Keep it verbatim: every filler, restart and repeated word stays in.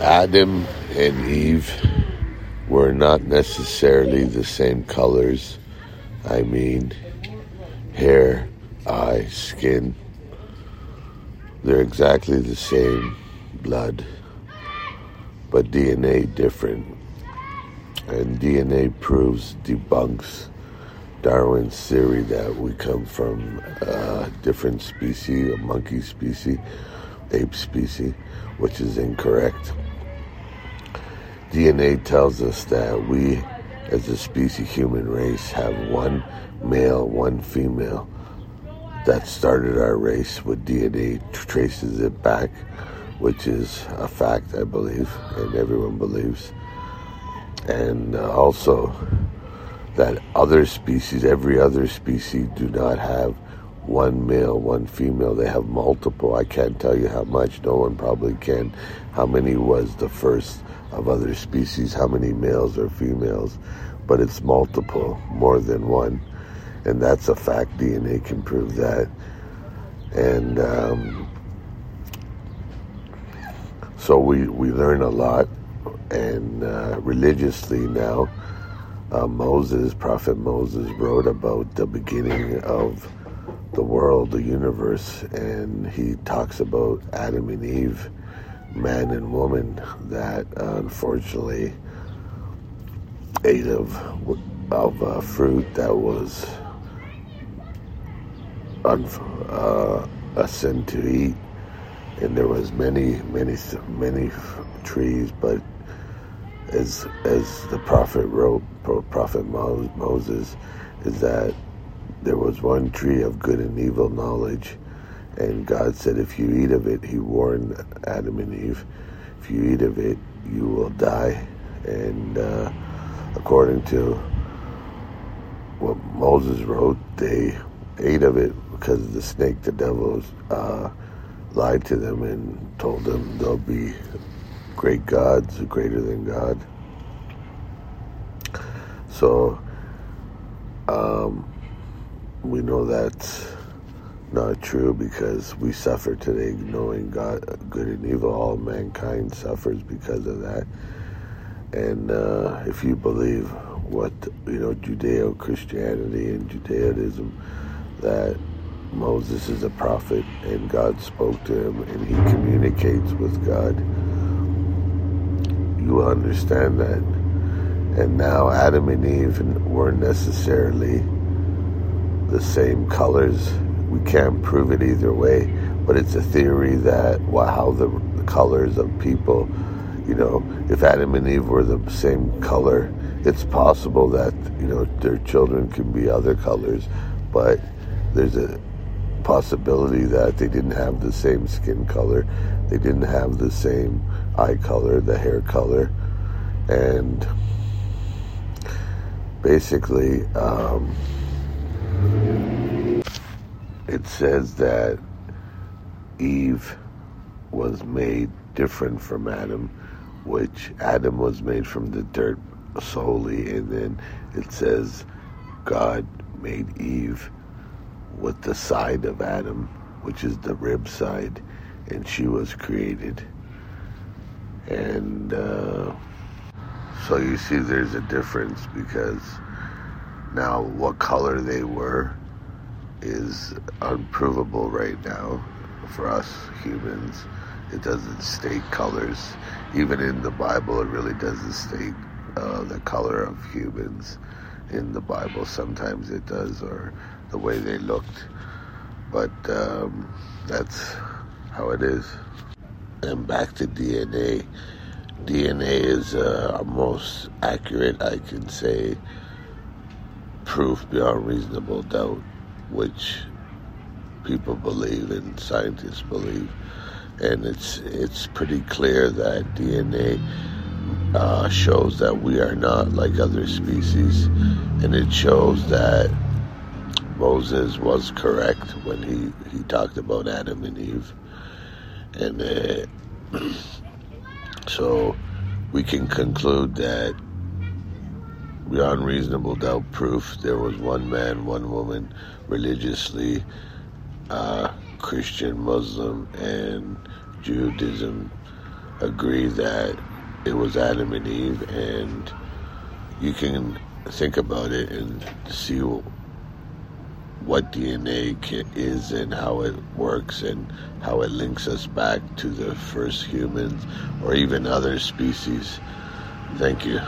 Adam and Eve were not necessarily the same colors. I mean, hair, eye, skin. They're exactly the same blood, but D N A different. And D N A proves, debunks Darwin's theory that we come from a different species, a monkey species, ape species, which is incorrect. D N A tells us that we, as a species, human race, have one male, one female. That started our race with D N A, traces it back, which is a fact, I believe, and everyone believes. And also that other species, every other species, do not have one male, one female. They have multiple. I can't tell you how much. No one probably can. How many was the first of other species? How many males or females? But it's multiple, more than one. And that's a fact. D N A can prove that. And um, so we, we learn a lot. And uh, religiously now, uh, Moses, Prophet Moses, wrote about the beginning of the world, the universe, and he talks about Adam and Eve, man and woman, that uh, unfortunately ate of of uh, fruit that was un- uh, a sin to eat, and there was many, many, many trees, but. As as the prophet wrote, Prophet Moses, is that there was one tree of good and evil knowledge, and God said, if you eat of it, he warned Adam and Eve, if you eat of it, you will die. And uh, according to what Moses wrote, they ate of it because the snake, the devil, uh, lied to them and told them they'll be great gods, greater than God. So um, we know that's not true, because we suffer today knowing God, good and evil. All mankind suffers because of that. And uh, if you believe what, you know, Judeo-Christianity and Judaism, that Moses is a prophet and God spoke to him and he communicates with God, you understand that. And now Adam and Eve weren't necessarily the same colors. We can't prove it either way, but it's a theory that, well, how the, the colors of people, you know, if Adam and Eve were the same color, it's possible that, you know, their children can be other colors, but there's a possibility that they didn't have the same skin color, they didn't have the same eye color, the hair color, and basically um, it says that Eve was made different from Adam, which Adam was made from the dirt solely, and then it says God made Eve with the side of Adam, which is the rib side, and she was created. And uh, so you see there's a difference, because now what color they were is unprovable right now for us humans. It doesn't state colors. Even in the Bible, it really doesn't state uh, the color of humans in the Bible. Sometimes it does, or the way they looked, but um, that's how it is. And back to D N A. D N A is uh, our most accurate, I can say, proof beyond reasonable doubt, which people believe and scientists believe. And it's it's pretty clear that D N A uh, shows that we are not like other species, and it shows that Moses was correct when he, he talked about Adam and Eve. And uh, so we can conclude that beyond reasonable doubt proof, there was one man, one woman, religiously, uh, Christian, Muslim, and Judaism, agree that it was Adam and Eve, and you can think about it and see what D N A is and how it works and how it links us back to the first humans or even other species. Thank you.